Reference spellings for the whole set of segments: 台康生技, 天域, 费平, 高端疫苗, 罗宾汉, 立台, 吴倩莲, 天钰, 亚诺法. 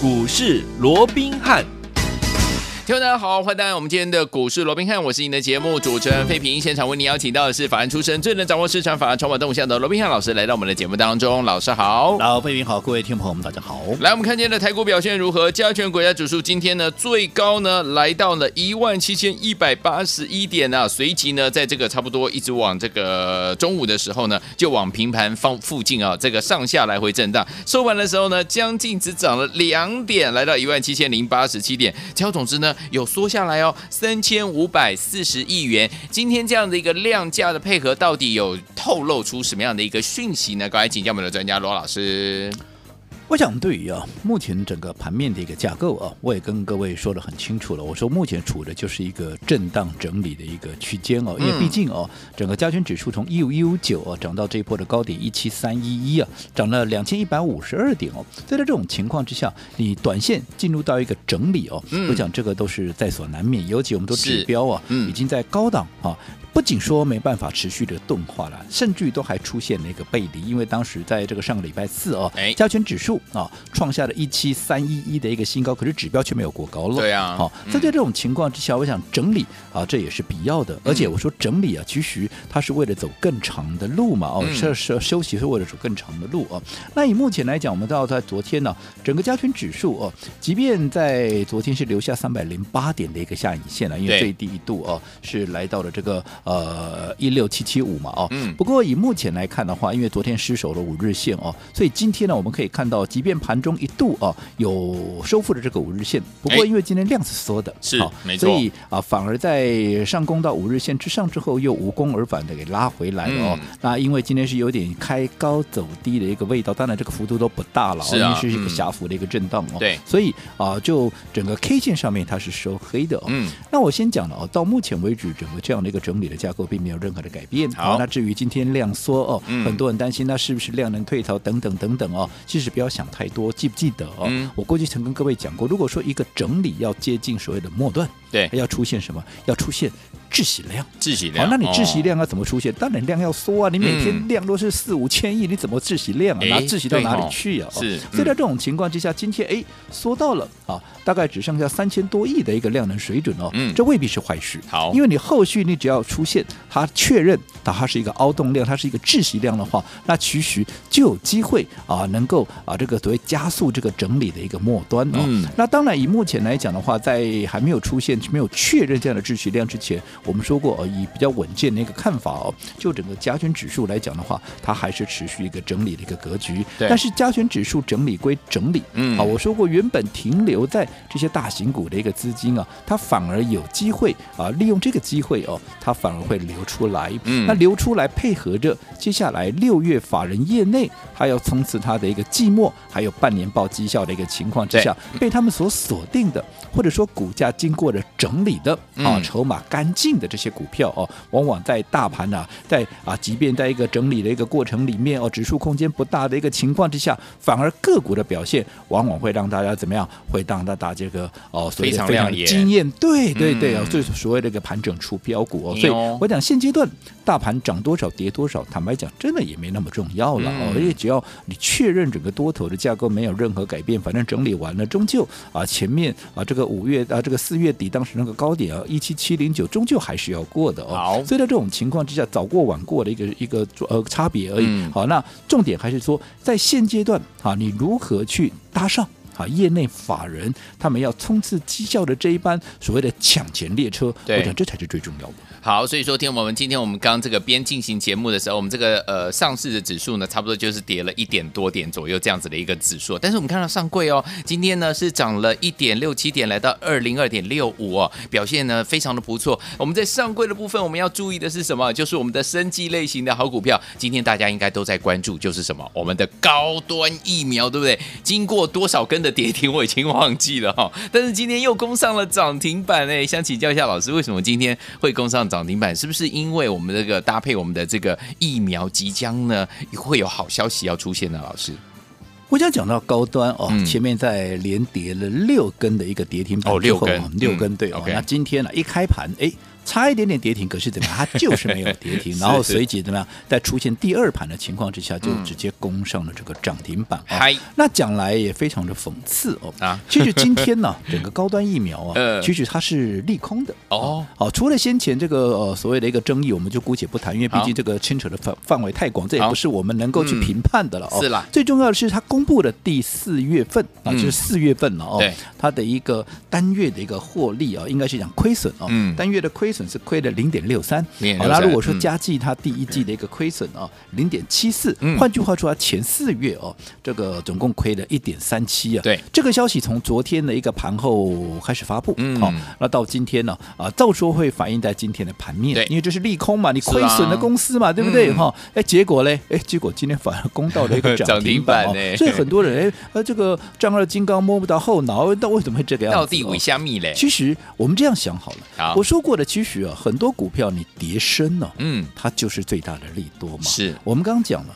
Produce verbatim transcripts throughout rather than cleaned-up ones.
股市罗宾汉。听众大家好，欢迎来到我们今天的股市罗宾汉，我是您的节目主持人费平。现场为您邀请到的是法案出身、最能掌握市场法案筹码动向的罗宾汉老师，来到我们的节目当中。老师好。老费平好，各位听众朋友们大家好。来，我们看今天的台股表现如何？加权股价指数今天呢最高呢来到了一万七千一百八十一点啊，随即呢在这个差不多一直往这个中午的时候呢，就往平盘方附近啊这个上下来回震荡。收盘的时候呢，将近只涨了两点，来到一万七千零八十七点。交总之呢。有缩下来哦，三千五百四十亿元。今天这样的一个量价的配合，到底有透露出什么样的一个讯息呢？赶快请教我们的专家罗老师。我想对于啊，目前整个盘面的一个架构啊，我也跟各位说得很清楚了。我说目前处的就是一个震荡整理的一个区间哦，因为毕竟哦，整个加权指数从一五一五九啊涨到这一波的高点一七三一一啊，涨了两千一百五十二点哦。在这种情况之下，你短线进入到一个整理哦，嗯、我想这个都是在所难免。尤其我们的指标啊，嗯、已经在高档啊。不仅说没办法持续的钝化了，甚至都还出现了一个背离，因为当时在这个上个礼拜四哦，加权指数啊创下了一七三一一的一个新高，可是指标却没有过高了。对啊，好、哦，在、嗯、这种情况之下，我想整理啊，这也是必要的。而且我说整理啊，其实它是为了走更长的路嘛，哦，是、嗯、休息是为了走更长的路啊、哦。那以目前来讲，我们到在昨天呢、啊，整个加权指数哦，即便在昨天是留下三百零八点的一个下影线了，因为最低一度哦、啊、是来到了这个。呃，一六七七五嘛，哦，嗯、不过以目前来看的话，因为昨天失守了五日线哦，所以今天呢，我们可以看到，即便盘中一度哦有收复了这个五日线，不过因为今天量是缩的，是、哦、没错，所以啊、呃，反而在上攻到五日线之上之后，又无功而返的给拉回来了哦。嗯、那因为今天是有点开高走低的一个味道，当然这个幅度都不大了、哦，是啊、因为是一个狭幅的一个震荡哦，对、嗯，所以啊、呃，就整个 K 线上面它是收黑的哦。嗯、那我先讲了哦，到目前为止，整个这样的一个整理的架构并没有任何的改变。好、啊，那至于今天量缩哦，嗯、很多人担心那是不是量能退潮等等等等哦，其实不要想太多。记不记得哦？嗯、我过去曾跟各位讲过，如果说一个整理要接近所谓的末段，对，要出现什么？要出现窒息量。窒息量。好，那你窒息量要怎么出现？哦、当然量要缩啊，你每天量都是四五千亿，你怎么窒息量啊？拿窒息到哪里去啊？哦、是。嗯、所以在这种情况之下，今天哎缩到了啊，大概只剩下三千多亿的一个量能水准哦，嗯、这未必是坏事。好，因为你后续你只要出现它确认它是一个凹动量，它是一个窒息量的话，那其实就有机会啊、呃，能够啊、呃、这个所谓加速这个整理的一个末端哦。嗯、那当然以目前来讲的话，在还没有出现没有确认这样的窒息量之前，我们说过、呃、以比较稳健的一个看法哦，就整个加权指数来讲的话，它还是持续一个整理的一个格局。但是加权指数整理归整理，嗯，啊，我说过原本停留在这些大型股的一个资金啊，它反而有机会啊，利用这个机会哦，它反而会流出来，嗯、那流出来配合着接下来六月法人业内还要冲刺它的一个季末，还有半年报绩效的一个情况之下，被他们所锁定的，或者说股价经过了整理的、嗯、啊，筹码干净的这些股票哦，往往在大盘啊，在啊，即便在一个整理的一个过程里面哦，指数空间不大的一个情况之下，反而个股的表现往往会让大家怎么样？会让大家这个哦，所以非常非常惊艳，对对对啊，所以、嗯、所谓的一个盘整出标股哦，所以。我讲现阶段大盘涨多少跌多少，坦白讲真的也没那么重要了、嗯、哦，因为只要你确认整个多头的架构没有任何改变，反正整理完了，终究啊前面啊这个五月啊这个四月底当时那个高点啊一七七零九，终究还是要过的哦。所以在这种情况之下，早过晚过的一个一个呃差别而已。嗯、好，那重点还是说在现阶段啊，你如何去搭上？啊，业内法人他们要冲刺绩效的这一班所谓的抢钱列车，我想这才是最重要的。好，所以说听我们今天我们刚这个边进行节目的时候，我们这个呃上市的指数呢，差不多就是跌了一点多点左右这样子的一个指数，但是我们看到上柜哦，今天呢是涨了一点六七点，来到二零二点六五哦，表现呢非常的不错。我们在上柜的部分，我们要注意的是什么？就是我们的生技类型的好股票，今天大家应该都在关注，就是什么？我们的高端疫苗，对不对？经过多少根的跌停我已经忘记了、哦、但是今天又攻上了涨停板，想请教一下老师，为什么今天会攻上涨停板？是不是因为我们这个搭配我们的这个疫苗即将呢会有好消息要出现呢？老师，我想讲到高端哦，嗯、前面在连跌了六根的一个跌停板之后，哦，六根，嗯、六根对哦。嗯 okay、那今天呢、啊、一开盘哎。差一点点跌停，可是怎么样，它就是没有跌停，然后随即怎么样，在出现第二盘的情况之下，就直接攻上了这个涨停板、哦嗯、那讲来也非常的讽刺哦。啊、其实今天呢、啊，整个高端疫苗啊，呃、其实它是利空的哦。好，除了先前这个、呃、所谓的一个争议，我们就姑且不谈，因为毕竟这个牵扯的范范围太广，这也不是我们能够去评判的了哦。嗯、是啦，最重要的是它公布的第四月份啊，就是四月份了哦，嗯、它的一个单月的一个获利啊，应该是讲亏损哦，嗯、单月的亏损。是亏了零点六三，那如果说加计它第一季的一个亏损啊，零点七四，换句话说，前四月哦，这个总共亏了一点三七啊。对，这个消息从昨天的一个盘后开始发布，嗯，好、哦，那到今天呢、啊，啊，照说会反映在今天的盘面，因为这是利空嘛，你亏损的公司嘛，对不对？哈、嗯，哎，结果嘞，哎，结果今天反而攻到了一个涨停板哦，所以很多人哎，呃，这个丈二金刚摸不到后脑，那为什么会这个样子？到底为什么嘞？其实我们这样想好了，好我说过的，其实。很多股票你跌深了、嗯、它就是最大的利多嘛。是我们刚刚讲了，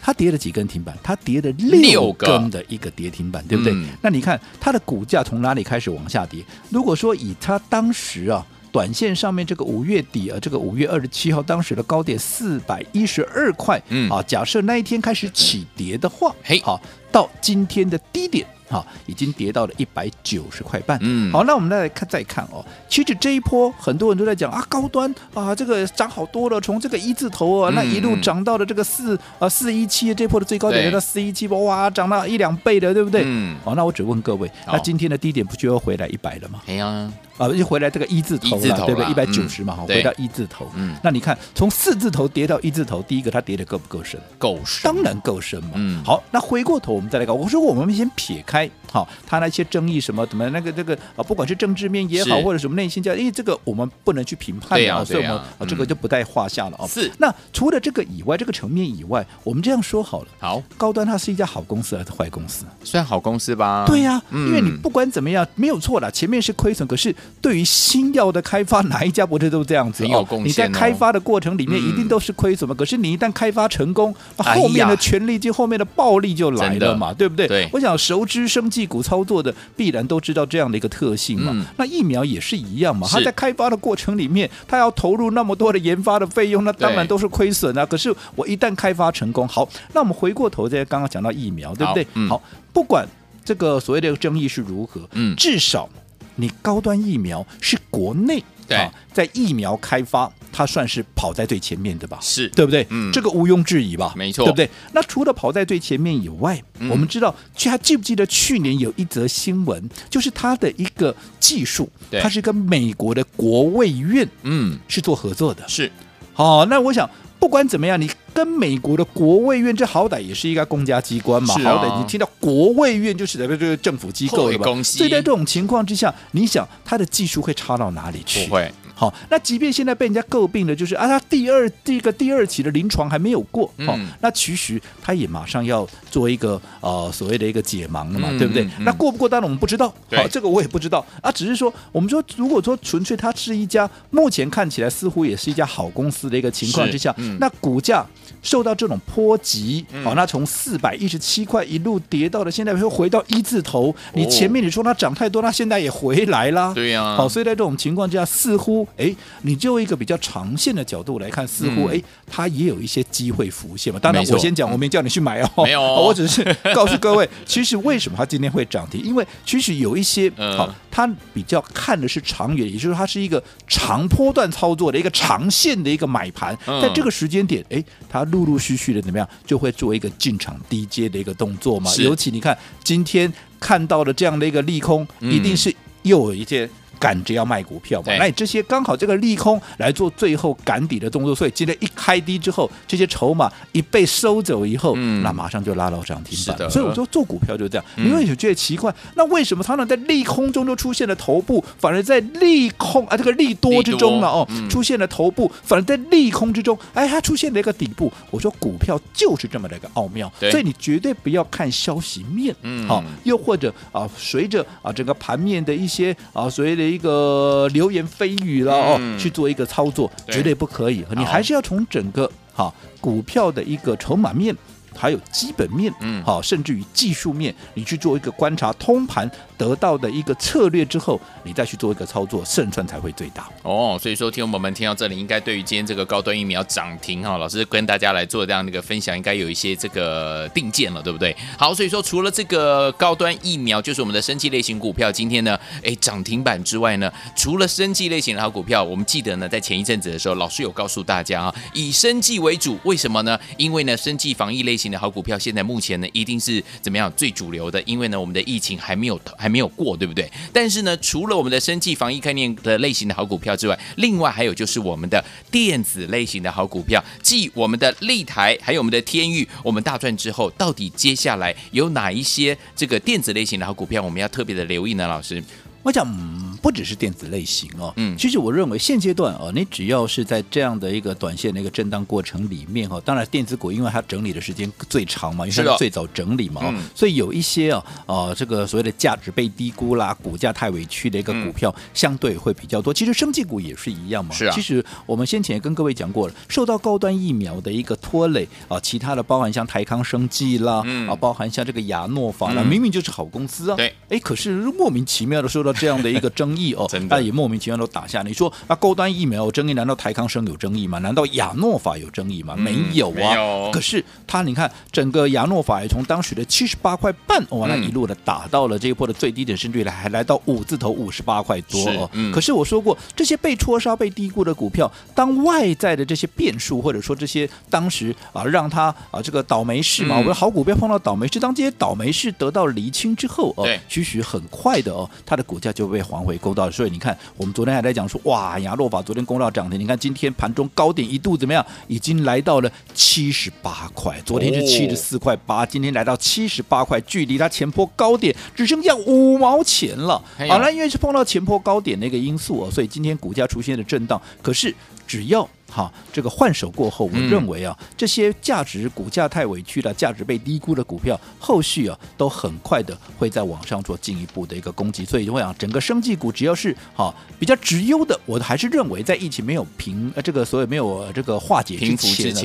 它跌了几根停板，它跌了六根的一个跌停板，对不对、嗯、那你看它的股价从哪里开始往下跌？如果说以它当时啊短线上面这个五月底啊，这个五月二十七号当时的高点四百一十二块、嗯、啊，假设那一天开始起跌的话，嘿，好、啊，到今天的低点。好，已经跌到了一百九十块半。嗯，好，那我们再看再看哦。其实这一波很多人都在讲啊，高端啊，这个涨好多了，从这个一字头啊，嗯、那一路涨到了这个四啊四一七，这波的最高点来到四一七，哇，涨了一两倍的，对不对？嗯。好，那我只问各位，那今天的低点不就要回来一百了吗？没有啊。啊，就回来这个一字头了，对不对？一百九十嘛，回到一字头。嗯，那你看，从四字头跌到一字头，第一个它跌得够不够深？够深，当然够深嘛。嗯，好，那回过头我们再来看，我说我们先撇开，好、哦，它那些争议什么怎么那个这个啊，不管是政治面也好，或者什么内心价，因为这个我们不能去评判的、啊啊啊，所以我们、啊、这个就不在话下了啊、哦。是，那除了这个以外，这个层面以外，我们这样说好了，好，高端它是一家好公司还是坏公司？算好公司吧。对呀、啊嗯，因为你不管怎么样，没有错了，前面是亏损，可是。对于新药的开发，哪一家不是都这样子、哦哦、你在开发的过程里面一定都是亏损嘛、嗯、可是你一旦开发成功、哎、后面的权力就后面的暴力就来了嘛，对不 对, 对我想熟知生技股操作的必然都知道这样的一个特性嘛、嗯、那疫苗也是一样嘛，它在开发的过程里面它要投入那么多的研发的费用，那当然都是亏损啊，可是我一旦开发成功，好，那我们回过头再刚刚讲到疫苗，对不对？好、嗯、好，不管这个所谓的争议是如何、嗯、至少你高端疫苗是国内对、啊、在疫苗开发它算是跑在最前面的吧，是对不对、嗯、这个毋庸置疑吧，没错，对不对？那除了跑在最前面以外、嗯、我们知道他记不记得去年有一则新闻，就是它的一个技术，它是跟美国的国卫院嗯是做合作的，是好、哦、那我想不管怎么样，你跟美国的国卫院，这好歹也是一个公家机关嘛，啊、好歹你听到国卫院就是代表这个政府机构了吧？所以在这种情况之下，你想它的技术会差到哪里去？不会。好，那即便现在被人家诟病的就是啊，他第二第一个第二期的临床还没有过，嗯哦、那其实他也马上要做一个呃所谓的一个解盲了嘛，嗯、对不对、嗯？那过不过当然我们不知道，好、哦，这个我也不知道啊，只是说我们说，如果说纯粹它是一家目前看起来似乎也是一家好公司的一个情况之下，嗯、那股价受到这种波及，好、嗯哦，那从四百一十七块一路跌到了现在又回到一字头、哦，你前面你说它涨太多，它现在也回来啦，对呀、啊，好、哦，所以在这种情况之下，似乎。哎，你就一个比较长线的角度来看，似乎哎、嗯，它也有一些机会浮现嘛。当然，我先讲，我没叫你去买哦，没有、哦，我只是告诉各位，其实为什么它今天会涨停，因为其实有一些、嗯、好，它比较看的是长远，也就是它是一个长波段操作的一个长线的一个买盘，嗯、在这个时间点，哎，它陆陆续续的怎么样，就会做一个进场低阶的一个动作嘛。尤其你看今天看到的这样的一个利空，嗯、一定是又有一些。赶着要卖股票嘛，那你这些刚好这个利空来做最后赶底的动作，所以今天一开低之后，这些筹码一被收走以后，嗯、那马上就拉到涨停板。所以我说做股票就这样，嗯、因为你觉得奇怪，那为什么它能在利空中就出现了头部，反而在利空啊这个利多之中呢？哦、嗯，出现了头部，反而在利空之中，哎，它出现了一个底部。我说股票就是这么的一个奥妙，所以你绝对不要看消息面，嗯，好、哦，又或者啊，随着啊整个盘面的一些啊所谓的。一个流言蜚语了、嗯、哦，去做一个操作，绝对不可以。你还是要从整个、啊、股票的一个筹码面。还有基本面、嗯哦、甚至于技术面，你去做一个观察，通盘得到的一个策略之后，你再去做一个操作，胜算才会最大哦。所以说听我们听到这里，应该对于今天这个高端疫苗涨停、哦、老师跟大家来做这样的一个分享，应该有一些这个定见了，对不对？好，所以说除了这个高端疫苗，就是我们的生技类型股票今天呢涨停板之外呢，除了生技类型的好股票，我们记得呢在前一阵子的时候，老师有告诉大家、啊、以生技为主，为什么呢？因为呢生技防疫类型的好股票现在目前呢一定是怎么样最主流的，因为呢我们的疫情还没有还没有过，对不对？但是呢除了我们的生技防疫概念的类型的好股票之外，另外还有就是我们的电子类型的好股票，继我们的立台还有我们的天钰我们大赚之后，到底接下来有哪一些这个电子类型的好股票我们要特别的留意呢？老师我讲、嗯、不只是电子类型哦，嗯，其实我认为现阶段哦，你只要是在这样的一个短线的一个震荡过程里面哦，当然电子股因为它整理的时间最长嘛，因为它最早整理嘛、哦嗯、所以有一些啊、哦呃、这个所谓的价值被低估啦，股价太委屈的一个股票、嗯、相对会比较多。其实生技股也是一样嘛，是啊。其实我们先前也跟各位讲过了，受到高端疫苗的一个拖累啊、呃，其他的包含像台康生技啦、嗯啊、包含像这个亚诺法啦、嗯，明明就是好公司啊，对，哎，可是莫名其妙的受到这样的一个争议哦，那也莫名其妙都打下。你说那高端疫苗有争议，难道台康生有争议吗？难道亚诺法有争议吗？嗯、没有啊。没有。可是他你看，整个亚诺法也从当时的七十八块半哦，那一路的打到了这一波的最低点，甚至还来到五字头五十八块多哦、嗯。可是我说过，这些被戳杀、被低估的股票，当外在的这些变数，或者说这些当时啊让他啊这个倒霉事嘛，嗯、我们好股票碰到倒霉事，当这些倒霉事得到厘清之后哦，其实很快的哦，他的股价就被还回勾到了。所以你看我们昨天还在讲说，哇，亚诺法昨天攻到涨停，你看今天盘中高点一度怎么样，已经来到了七十八块，昨天是七十四块八，今天来到七十八块，距离它前波高点只剩下五毛钱了。好了，因为是碰到前波高点那个因素、哦、所以今天股价出现了震荡。可是只要好，这个换手过后，我认为啊，嗯、这些价值股价太委屈了，价值被低估的股票，后续啊都很快的会在往上做进一步的一个攻击。所以我想，整个生技股只要是好比较直优的，我还是认为在疫情没有平、呃、这个所谓没有这个化解之前，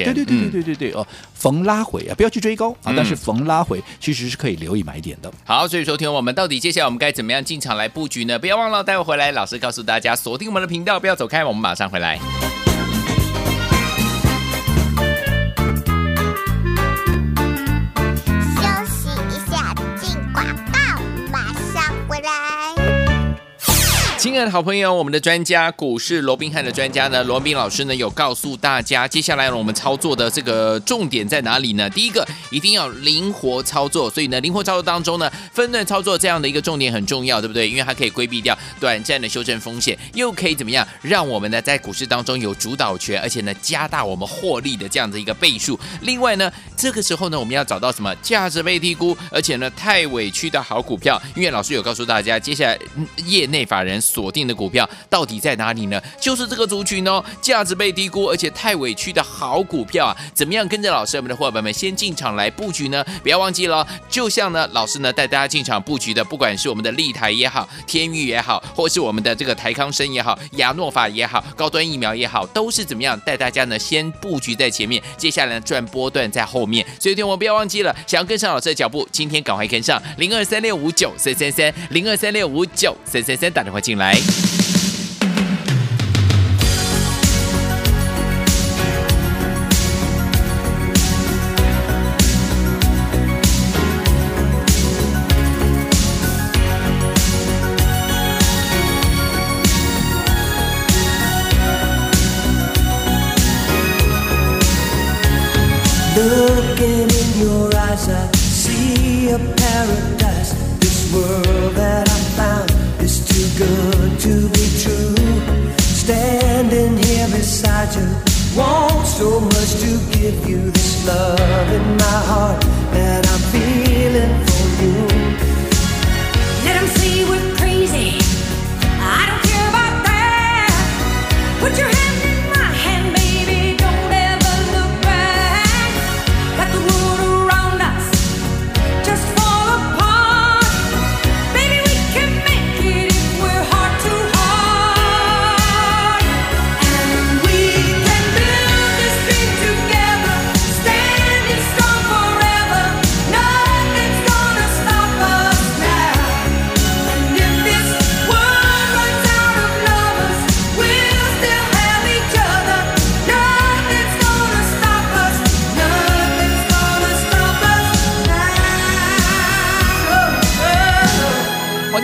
对对对对对对对哦、嗯呃，逢拉回啊，不要去追高啊、嗯，但是逢拉回其实是可以留意买点的。好，所以说听我们到底接下来我们该怎么样进场来布局呢？不要忘了待会回来，老师告诉大家，锁定我们的频道，不要走开，我们马上回来。亲爱的好朋友，我们的专家股市罗宾汉的专家呢，罗宾老师呢有告诉大家，接下来我们操作的这个重点在哪里呢？第一个一定要灵活操作，所以呢灵活操作当中呢，分段操作这样的一个重点很重要，对不对？因为它可以规避掉短暂的修正风险，又可以怎么样让我们呢在股市当中有主导权，而且呢加大我们获利的这样的一个倍数。另外呢这个时候呢我们要找到什么价值被低估而且呢太委屈的好股票，因为老师有告诉大家，接下来业内法人锁定的股票到底在哪里呢？就是这个族群哦，价值被低估而且太委屈的好股票啊，怎么样跟着老师我们的伙伴们先进场来布局呢？不要忘记了，就像呢老师呢带大家进场布局的，不管是我们的立台也好，天钰也好，或是我们的这个台康生也好，亚诺法也好，高端疫苗也好，都是怎么样带大家呢先布局在前面，接下来赚波段在后面。所以我们不要忘记了，想要跟上老师的脚步，今天赶快跟上零二三六五九三三三零二三六五九三三三打电话进来。来Looking in your eyes, I see a paradise. This world that I found is too good to be true. Standing here beside you, want so much to give you. This love in my heart that I'm feeling for you. Let them say we're crazy, I don't care about that. Put your hand in my hand, baby, don't ever look back. Got the world around us, just fall apart. Baby, we can make forever.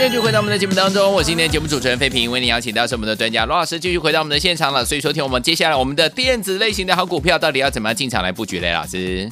天继续回到我们的节目当中，我是今天节目主持人费平，为您邀请到是我们的专家罗老师继续回到我们的现场了。所以说听我们接下来我们的电子类型的好股票到底要怎么样进场来布局嘞？老师，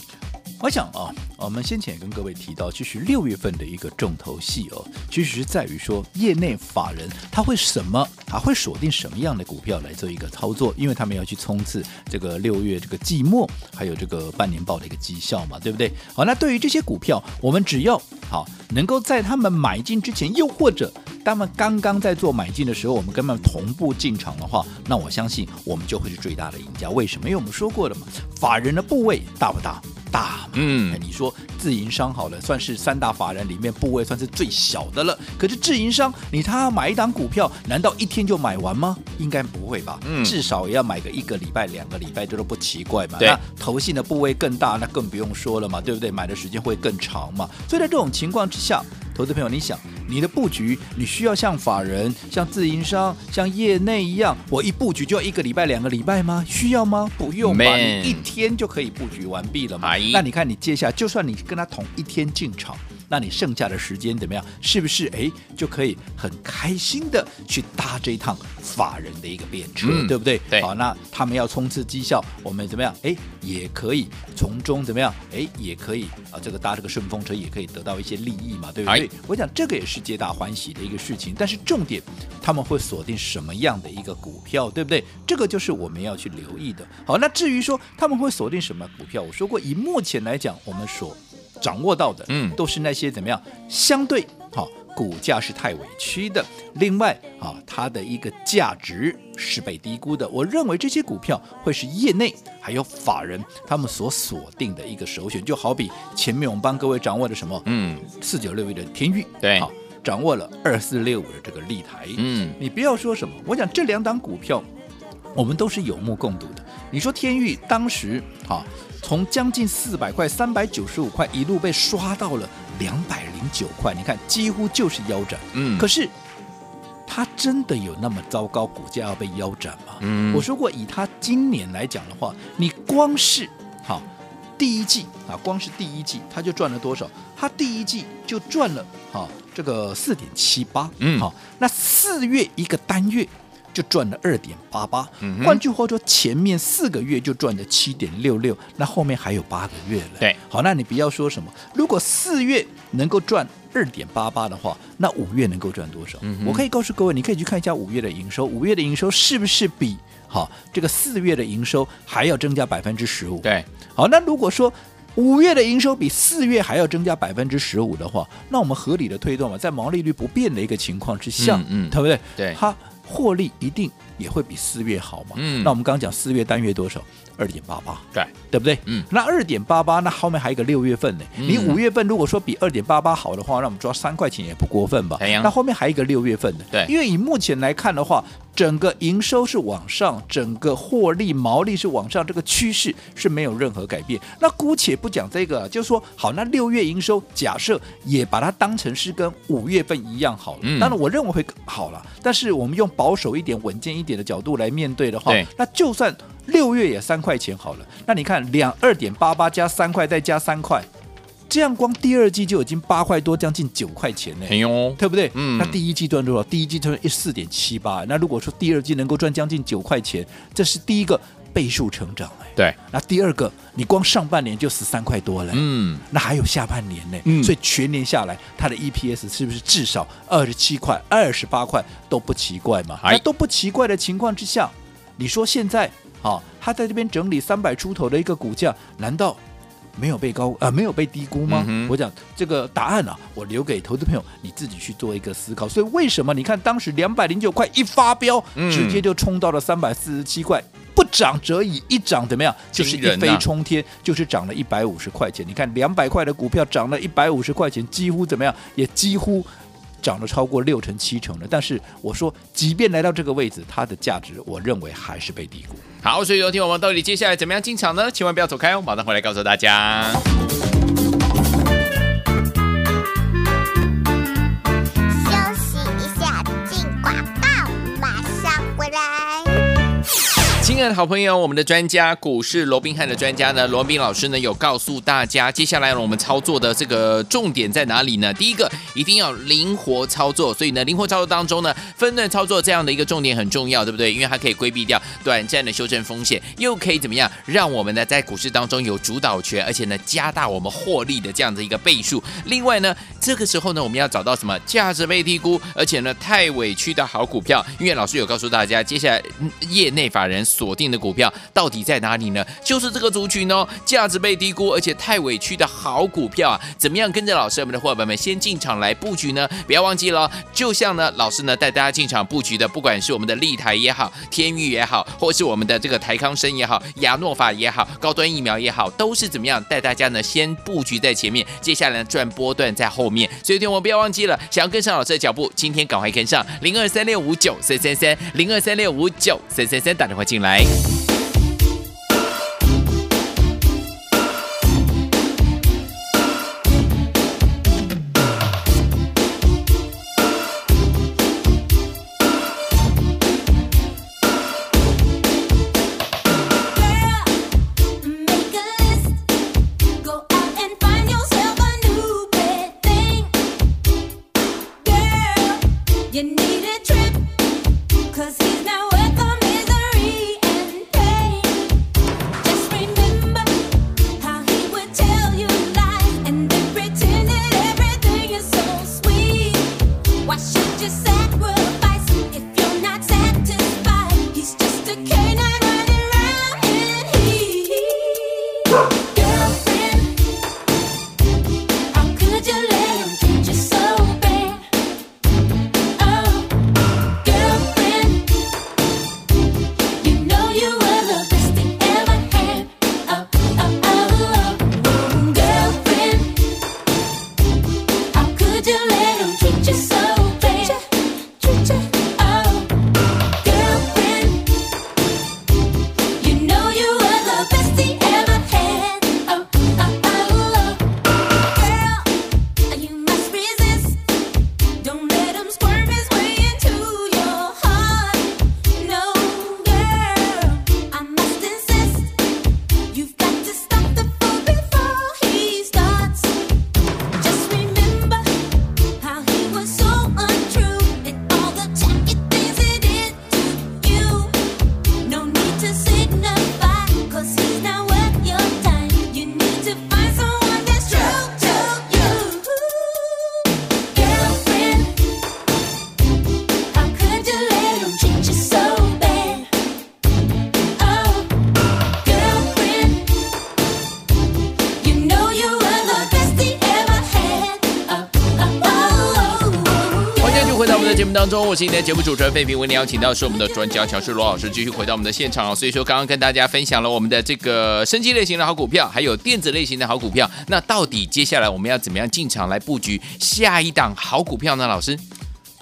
我想啊、哦，我们先前也跟各位提到，其实六月份的一个重头戏哦，其实是在于说业内法人他会什么，他会锁定什么样的股票来做一个操作，因为他们要去冲刺这个六月这个季末，还有这个半年报的一个绩效嘛，对不对？好，那对于这些股票，我们只要好能够在他们买进之前，又或者他们刚刚在做买进的时候，我们跟他们同步进场的话，那我相信我们就会是最大的赢家。为什么？因为我们说过了嘛，法人的部位大不大？大嘛，嗯，你说自营商好了，算是三大法人里面部位算是最小的了。可是自营商，你他要买一档股票，难道一天就买完吗？应该不会吧，嗯，至少也要买个一个礼拜、两个礼拜，这都不奇怪嘛。那投信的部位更大，那更不用说了嘛，对不对？买的时间会更长嘛。所以在这种情况之下，投资朋友，你想你的布局，你需要像法人、像自营商、像业内一样，我一布局就要一个礼拜、两个礼拜吗？需要吗？不用吧，你一天就可以布局完毕了嘛。那你看，你接下来就算你跟他同一天进场，那你剩下的时间怎么样？是不是哎就可以很开心的去搭这一趟法人的一个便车，嗯，对不对？对，好，那他们要冲刺绩效，我们怎么样？哎，也可以从中怎么样？哎，也可以啊，这个搭这个顺风车，也可以得到一些利益嘛，对不对？哎，我想这个也是皆大欢喜的一个事情。但是重点，他们会锁定什么样的一个股票，对不对？这个就是我们要去留意的。好，那至于说他们会锁定什么股票，我说过，以目前来讲，我们所掌握到的，嗯，都是那些怎么样相对好，哦，股价是太委屈的，另外啊，哦，它的一个价值是被低估的。我认为这些股票会是业内还有法人他们所锁定的一个首选。就好比前面我们帮各位掌握的什么，嗯，四九六一的天钰，对，哦，掌握了二四六五的这个立台，嗯，你不要说什么，我讲这两档股票我们都是有目共睹的。你说天钰当时啊，从将近四百块、三百九十五块一路被刷到了两百零九块，你看几乎就是腰斩。嗯，可是它真的有那么糟糕？股价要被腰斩吗？嗯，我说过，以它今年来讲的话，你光是好第一季啊，光是第一季它就赚了多少？它第一季就赚了啊，这个四点七八。嗯，好，那四月一个单月就赚了 二点八八、嗯，换句话说前面四个月就赚了 七点六六， 那后面还有八个月了。对，好，那你不要说什么，如果四月能够赚 二点八八 的话，那五月能够赚多少，嗯，我可以告诉各位，你可以去看一下五月的营收，五月的营收是不是比好这个四月的营收还要增加 百分之十五。 对，好，那如果说五月的营收比四月还要增加 百分之十五 的话，那我们合理的推断嘛，在毛利率不变的一个情况之下，嗯嗯，对不对？对，它获利一定也会比四月好嘛，嗯，那我们刚刚讲四月单月多少 二点八八， 对，对不对？嗯，那 二点八八 那后面还有一个六月份呢，嗯，你五月份如果说比 二点八八 好的话，那我们抓三块钱也不过分吧，嗯，那后面还有一个六月份呢，对，因为以目前来看的话，整个营收是往上，整个获利毛利是往上，这个趋势是没有任何改变。那姑且不讲这个，就是说好，那六月营收假设也把它当成是跟五月份一样好了，嗯，当然我认为会好了，但是我们用保守一点、稳健一点的角度来面对的话，那就算六月也三块钱好了，那你看两 二点八八 加三块再加三块，这样光第二季就已经八块多，将近九块钱呢，哎，对不对？嗯，那第一季赚多少？第一季赚四点七八，那如果说第二季能够赚将近九块钱，这是第一个倍数成长，哎，对。那第二个，你光上半年就十三块多了，嗯，那还有下半年呢，嗯，所以全年下来，它的 E P S 是不是至少二十七块、二十八块都不奇怪嘛？那都不奇怪的情况之下，你说现在啊，它在这边整理三百出头的一个股价，难道没有被高呃没有被低估吗？嗯，我讲这个答案啊，我留给投资朋友你自己去做一个思考。所以为什么你看当时两百零九块一发飙，嗯，直接就冲到了三百四十七块，不涨则已，一涨怎么样？就是一飞冲天，啊，就是涨了一百五十块钱。你看两百块的股票涨了一百五十块钱，几乎怎么样？也几乎涨了超过六成七成的，但是我说即便来到这个位置，它的价值我认为还是被低估。好，所以有听我们到底接下来怎么样进场呢？千万不要走开哦，马上回来告诉大家。亲爱的好朋友，我们的专家股市罗宾汉的专家呢，罗宾老师呢有告诉大家，接下来我们操作的这个重点在哪里呢？第一个一定要灵活操作，所以呢，灵活操作当中呢，分段操作这样的一个重点很重要，对不对？因为它可以规避掉短暂的修正风险，又可以怎么样，让我们呢在股市当中有主导权，而且呢加大我们获利的这样的一个倍数。另外呢，这个时候呢，我们要找到什么价值被低估，而且呢太委屈的好股票，因为老师有告诉大家，接下来业内法人锁定的股票到底在哪里呢？就是这个族群哦，价值被低估而且太委屈的好股票啊，怎么样跟着老师我们的伙伴们先进场来布局呢？不要忘记了，就像呢老师呢带大家进场布局的，不管是我们的立台也好，天域也好，或是我们的这个台康生也好，亚诺法也好，高端疫苗也好，都是怎么样带大家呢先布局在前面，接下来呢赚波段在后面。所以我们不要忘记了，想要跟上老师的脚步，今天赶快跟上零二三六五九三三三 零二三六五九三三三，打电话进来。节目当中，我是今天的节目主持人费平，为您邀请到是我们的专家乔世罗老师，继续回到我们的现场。所以说，刚刚跟大家分享了我们的这个生技类型的好股票，还有电子类型的好股票。那到底接下来我们要怎么样进场来布局下一档好股票呢？老师，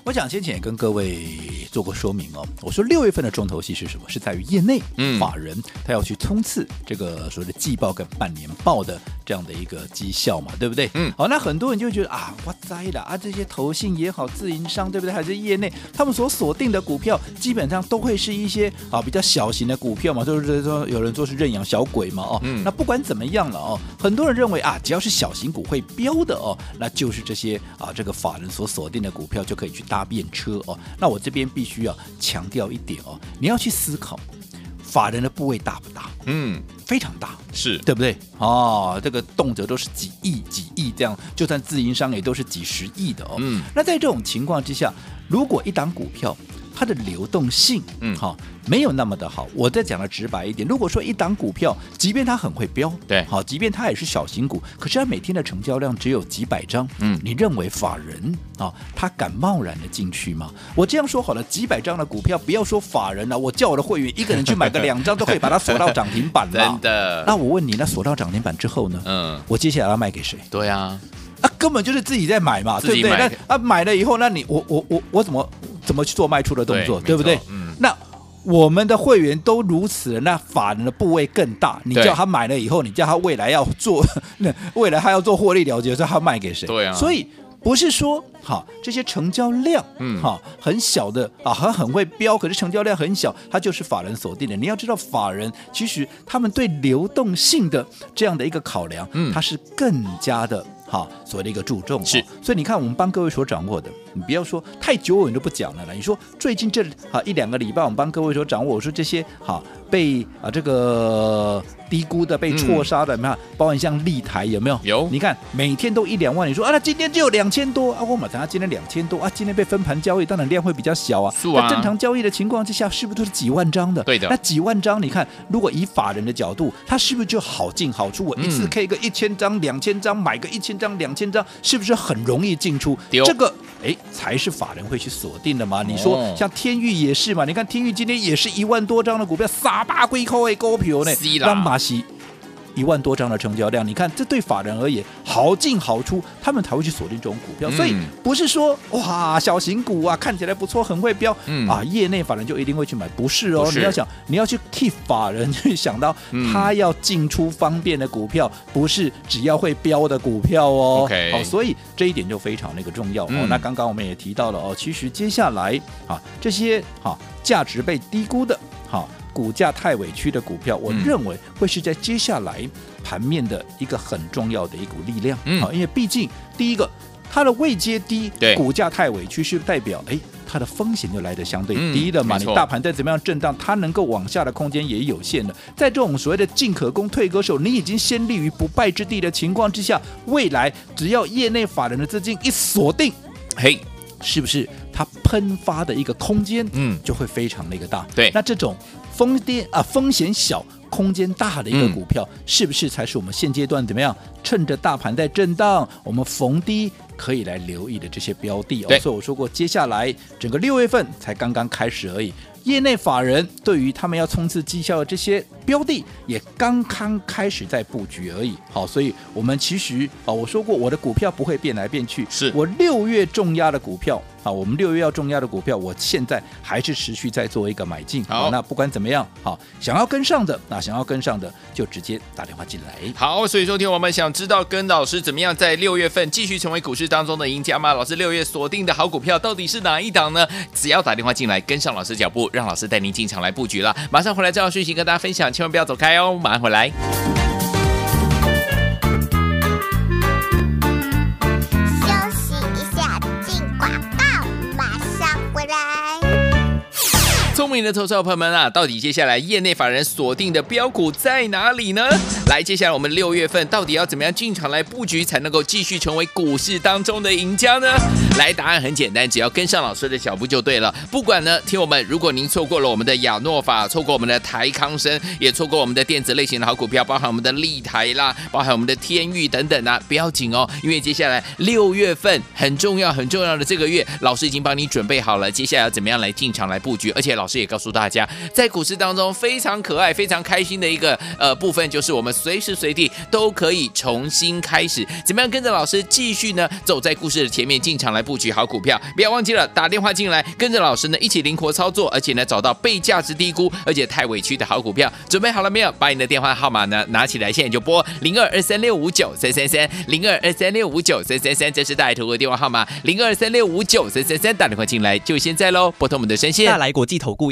我想先前也跟各位做过说明哦。我说六月份的重头戏是什么？是在于业内、嗯、法人他要去冲刺这个所谓的季报跟半年报的这样的一个绩效嘛，对不对？嗯，好，那很多人就觉得啊，哇塞啦啊，这些投信也好，自营商对不对？还是业内，他们所锁定的股票，基本上都会是一些啊比较小型的股票嘛，就是说有人说是认养小鬼嘛，哦，嗯、那不管怎么样了哦，很多人认为啊，只要是小型股会飙的哦，那就是这些啊这个法人所锁定的股票就可以去搭便车哦。那我这边必须要强调一点哦，你要去思考。法人的部位大不大？嗯，非常大，是对不对？哦，这个动辄都是几亿、几亿这样，就算自营商也都是几十亿的哦。嗯，那在这种情况之下，如果一档股票它的流动性，嗯，好、哦，没有那么的好。我再讲的直白一点，如果说一档股票，即便它很会飙，对，好、哦，即便它也是小型股，可是它每天的成交量只有几百张，嗯，你认为法人啊、哦，他敢贸然的进去吗？我这样说好了，几百张的股票，不要说法人了、啊，我叫我的会员一个人去买个两张，都可以把它锁到涨停板了。真的？那我问你，那锁到涨停板之后呢？嗯，我接下来要卖给谁？对啊。啊，根本就是自己在买嘛，对不对？那啊，买了以后，那你我我我我怎么怎么去做卖出的动作， 对, 对不对、嗯？那我们的会员都如此，那法人的部位更大，你叫他买了以后，你叫他未来要做，未来他要做获利了结，所以他卖给谁？对啊，所以不是说好这些成交量、嗯、好很小的啊，很很会标，可是成交量很小，它就是法人锁定的。你要知道，法人其实他们对流动性的这样的一个考量，嗯、它是更加的好所谓的一个注重。是，所以你看，我们帮各位所掌握的，你不要说太久远都不讲了啦。你说最近这啊一两个礼拜，我们帮各位所掌握，我说这些好被啊这个低估的、被错杀的，有没有？包括像立台有没有？有。你看每天都一两万，你说啊，那今天只有两千多啊，我马上。啊，今天两千多啊！今天被分盘交易，当然量会比较小啊。那、啊、正常交易的情况之下，是不是都是几万张的？对的。那几万张，你看，如果以法人的角度，它是不是就好进好出？我一次 K 个一千张、两千张，买个一千张、两千张，是不是很容易进出？这个哎，才是法人会去锁定的嘛。你说、哦、像天域也是嘛？你看天域今天也是一万多张的股票，三百几块的股票呢，让马西。一万多张的成交量，你看这对法人而言好进好出，他们才会去锁定这种股票、嗯、所以不是说哇小型股啊看起来不错很会标、嗯、啊业内法人就一定会去买，不是哦，不是，你要想你要去替法人去想到他要进出方便的股票、嗯、不是只要会标的股票哦、okay. 好，所以这一点就非常那个重要哦、嗯。那刚刚我们也提到了哦，其实接下来啊这些啊价值被低估的好股价太委屈的股票，我认为会是在接下来盘面的一个很重要的一股力量、嗯、因为毕竟第一个它的位阶低，股价太委屈是代表哎它的风险就来得相对低了嘛、嗯、你大盘再怎么样震荡，它能够往下的空间也有限了。在这种所谓的进可攻退可守，你已经先立于不败之地的情况之下，未来只要业内法人的资金一锁定，嘿，是不是它喷发的一个空间嗯就会非常的一个大。对，那这种风险啊，风险小，空间大的一个股票、嗯，是不是才是我们现阶段怎么样？趁着大盘在震荡，我们逢低可以来留意的这些标的哦。所以我说过，接下来整个六月份才刚刚开始而已，业内法人对于他们要冲刺绩效的这些标的，也刚刚开始在布局而已。好，所以我们其实啊，我说过我的股票不会变来变去，是我六月重压的股票。好，我们六月要重压的股票，我现在还是持续在做一个买进。好，那不管怎么样，好，想要跟上的，那想要跟上的就直接打电话进来。好，所以说听我们想知道跟老师怎么样在六月份继续成为股市当中的赢家吗？老师六月锁定的好股票到底是哪一档呢？只要打电话进来，跟上老师脚步，让老师带您进场来布局了。马上回来，这条讯息跟大家分享，千万不要走开哦，马上回来。聪明的投资者朋友们啊，到底接下来业内法人锁定的标股在哪里呢？来，接下来我们六月份到底要怎么样进场来布局，才能够继续成为股市当中的赢家呢？来，答案很简单，只要跟上老师的脚步就对了。不管呢，听我们，如果您错过了我们的亚诺法，错过我们的台康生，也错过我们的电子类型的好股票，包含我们的立台啦，包含我们的天域等等啊，不要紧哦，因为接下来六月份很重要很重要的这个月，老师已经帮你准备好了，接下来要怎么样来进场来布局，而且老师也告诉大家，在股市当中非常可爱非常开心的一个、呃、部分，就是我们随时随地都可以重新开始，怎么样跟着老师继续呢走在故事的前面，进场来布局好股票。不要忘记了打电话进来，跟着老师呢一起灵活操作，而且呢找到被价值低估而且太委屈的好股票。准备好了没有？把你的电话号码呢拿起来，现在就拨零二二三六五九三三三 零二二三六五九三三三，这是大来投顾的电话号码零二三六五九三三三，打电话进来就现在咯，拨通我们的专线。大来国际投顾